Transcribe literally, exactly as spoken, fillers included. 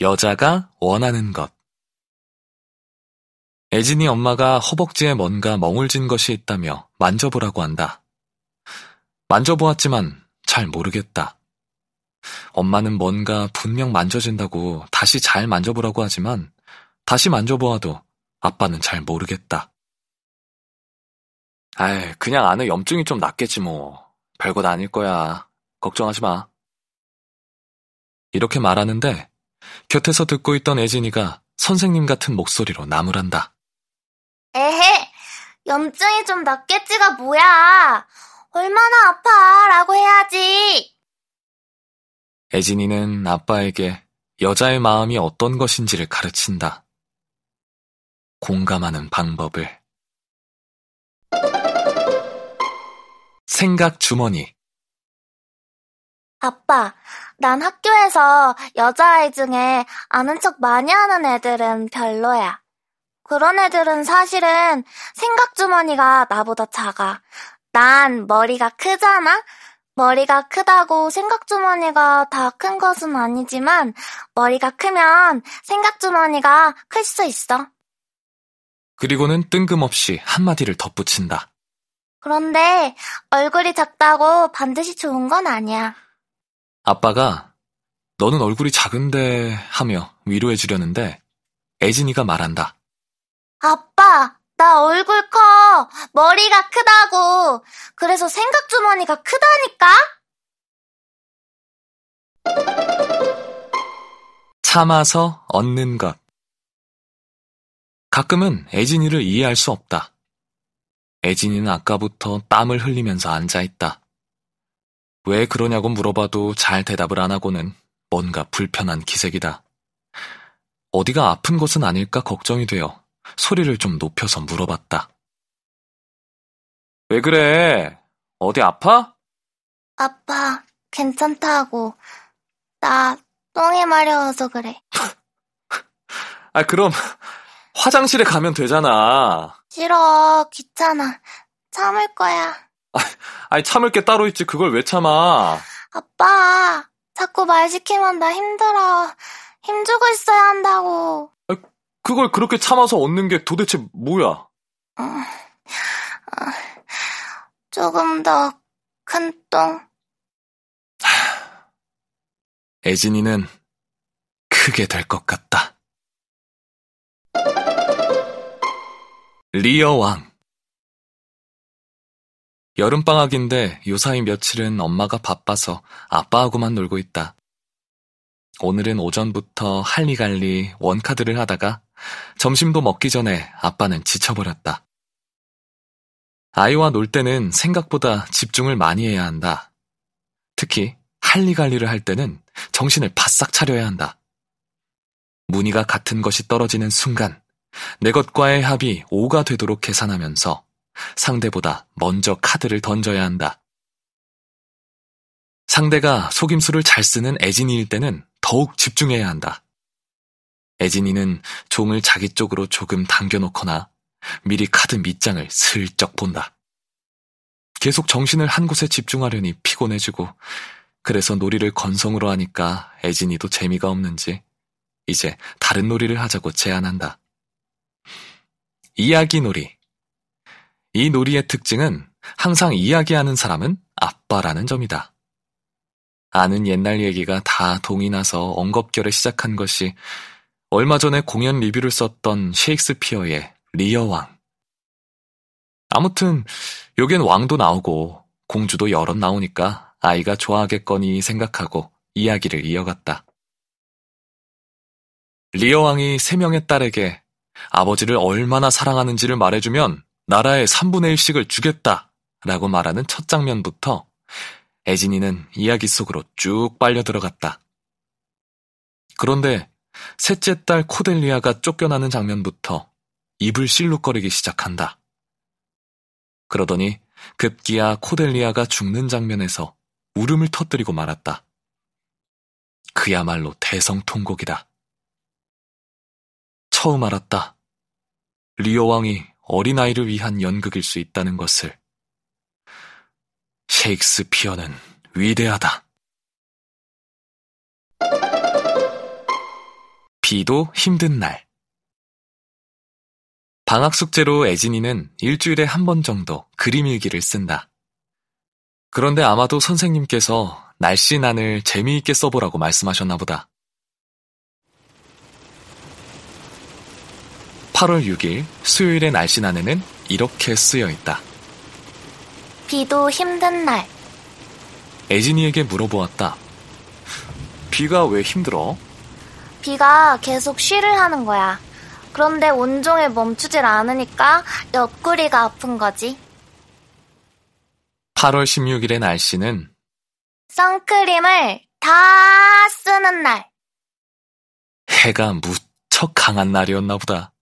여자가 원하는 것. 애진이 엄마가 허벅지에 뭔가 멍울진 것이 있다며 만져보라고 한다. 만져보았지만 잘 모르겠다. 엄마는 뭔가 분명 만져진다고 다시 잘 만져보라고 하지만 다시 만져보아도 아빠는 잘 모르겠다. 아이, 그냥 안에 염증이 좀 났겠지 뭐. 별것 아닐 거야. 걱정하지 마. 이렇게 말하는데 곁에서 듣고 있던 애진이가 선생님 같은 목소리로 나무란다. 에헤, 염증이 좀 났겠지가 뭐야. 얼마나 아파라고 해야지. 애진이는 아빠에게 여자의 마음이 어떤 것인지를 가르친다. 공감하는 방법을. 생각 주머니. 아빠, 난 학교에서 여자아이 중에 아는 척 많이 하는 애들은 별로야. 그런 애들은 사실은 생각주머니가 나보다 작아. 난 머리가 크잖아? 머리가 크다고 생각주머니가 다 큰 것은 아니지만 머리가 크면 생각주머니가 클 수 있어. 그리고는 뜬금없이 한마디를 덧붙인다. 그런데 얼굴이 작다고 반드시 좋은 건 아니야. 아빠가 너는 얼굴이 작은데 하며 위로해 주려는데 애진이가 말한다. 아빠, 나 얼굴 커. 머리가 크다고. 그래서 생각주머니가 크다니까. 참아서 얻는 것. 가끔은 애진이를 이해할 수 없다. 애진이는 아까부터 땀을 흘리면서 앉아있다. 왜 그러냐고 물어봐도 잘 대답을 안 하고는 뭔가 불편한 기색이다. 어디가 아픈 것은 아닐까 걱정이 되어 소리를 좀 높여서 물어봤다. 왜 그래? 어디 아파? 아빠, 괜찮다고. 나 똥이 마려워서 그래. 아, 그럼 화장실에 가면 되잖아. 싫어, 귀찮아. 참을 거야. 아니, 참을 게 따로 있지. 그걸 왜 참아? 아빠, 자꾸 말 시키면 나 힘들어. 힘주고 있어야 한다고. 아니, 그걸 그렇게 참아서 얻는 게 도대체 뭐야? 음, 어, 조금 더 큰 똥. 애진이는 크게 될 것 같다. 리어왕. 여름방학인데 요사이 며칠은 엄마가 바빠서 아빠하고만 놀고 있다. 오늘은 오전부터 할리갈리 원카드를 하다가 점심도 먹기 전에 아빠는 지쳐버렸다. 아이와 놀 때는 생각보다 집중을 많이 해야 한다. 특히 할리갈리를 할 때는 정신을 바싹 차려야 한다. 무늬가 같은 것이 떨어지는 순간 내 것과의 합이 오가 되도록 계산하면서 상대보다 먼저 카드를 던져야 한다. 상대가 속임수를 잘 쓰는 애진이일 때는 더욱 집중해야 한다. 애진이는 종을 자기 쪽으로 조금 당겨놓거나 미리 카드 밑장을 슬쩍 본다. 계속 정신을 한 곳에 집중하려니 피곤해지고 그래서 놀이를 건성으로 하니까 애진이도 재미가 없는지 이제 다른 놀이를 하자고 제안한다. 이야기 놀이. 이 놀이의 특징은 항상 이야기하는 사람은 아빠라는 점이다. 아는 옛날 얘기가 다 동이 나서 엉겁결에 시작한 것이 얼마 전에 공연 리뷰를 썼던 셰익스피어의 리어왕. 아무튼 여긴 왕도 나오고 공주도 여럿 나오니까 아이가 좋아하겠거니 생각하고 이야기를 이어갔다. 리어왕이 세 명의 딸에게 아버지를 얼마나 사랑하는지를 말해주면 나라의 삼분의 일씩을 주겠다 라고 말하는 첫 장면부터 애진이는 이야기 속으로 쭉 빨려 들어갔다. 그런데 셋째 딸 코델리아가 쫓겨나는 장면부터 입을 실룩거리기 시작한다. 그러더니 급기야 코델리아가 죽는 장면에서 울음을 터뜨리고 말았다. 그야말로 대성통곡이다. 처음 알았다. 리어왕이 어린아이를 위한 연극일 수 있다는 것을. 셰익스피어는 위대하다. 비도 힘든 날. 방학 숙제로 애진이는 일주일에 한 번 정도 그림 일기를 쓴다. 그런데 아마도 선생님께서 날씨난을 재미있게 써보라고 말씀하셨나 보다. 팔월 육일 수요일의 날씨난에는 이렇게 쓰여있다. 비도 힘든 날. 애진이에게 물어보았다. 비가 왜 힘들어? 비가 계속 쉬를 하는 거야. 그런데 온종일 멈추질 않으니까 옆구리가 아픈 거지. 팔월 십육일의 날씨는 선크림을 다 쓰는 날. 해가 무척 강한 날이었나 보다.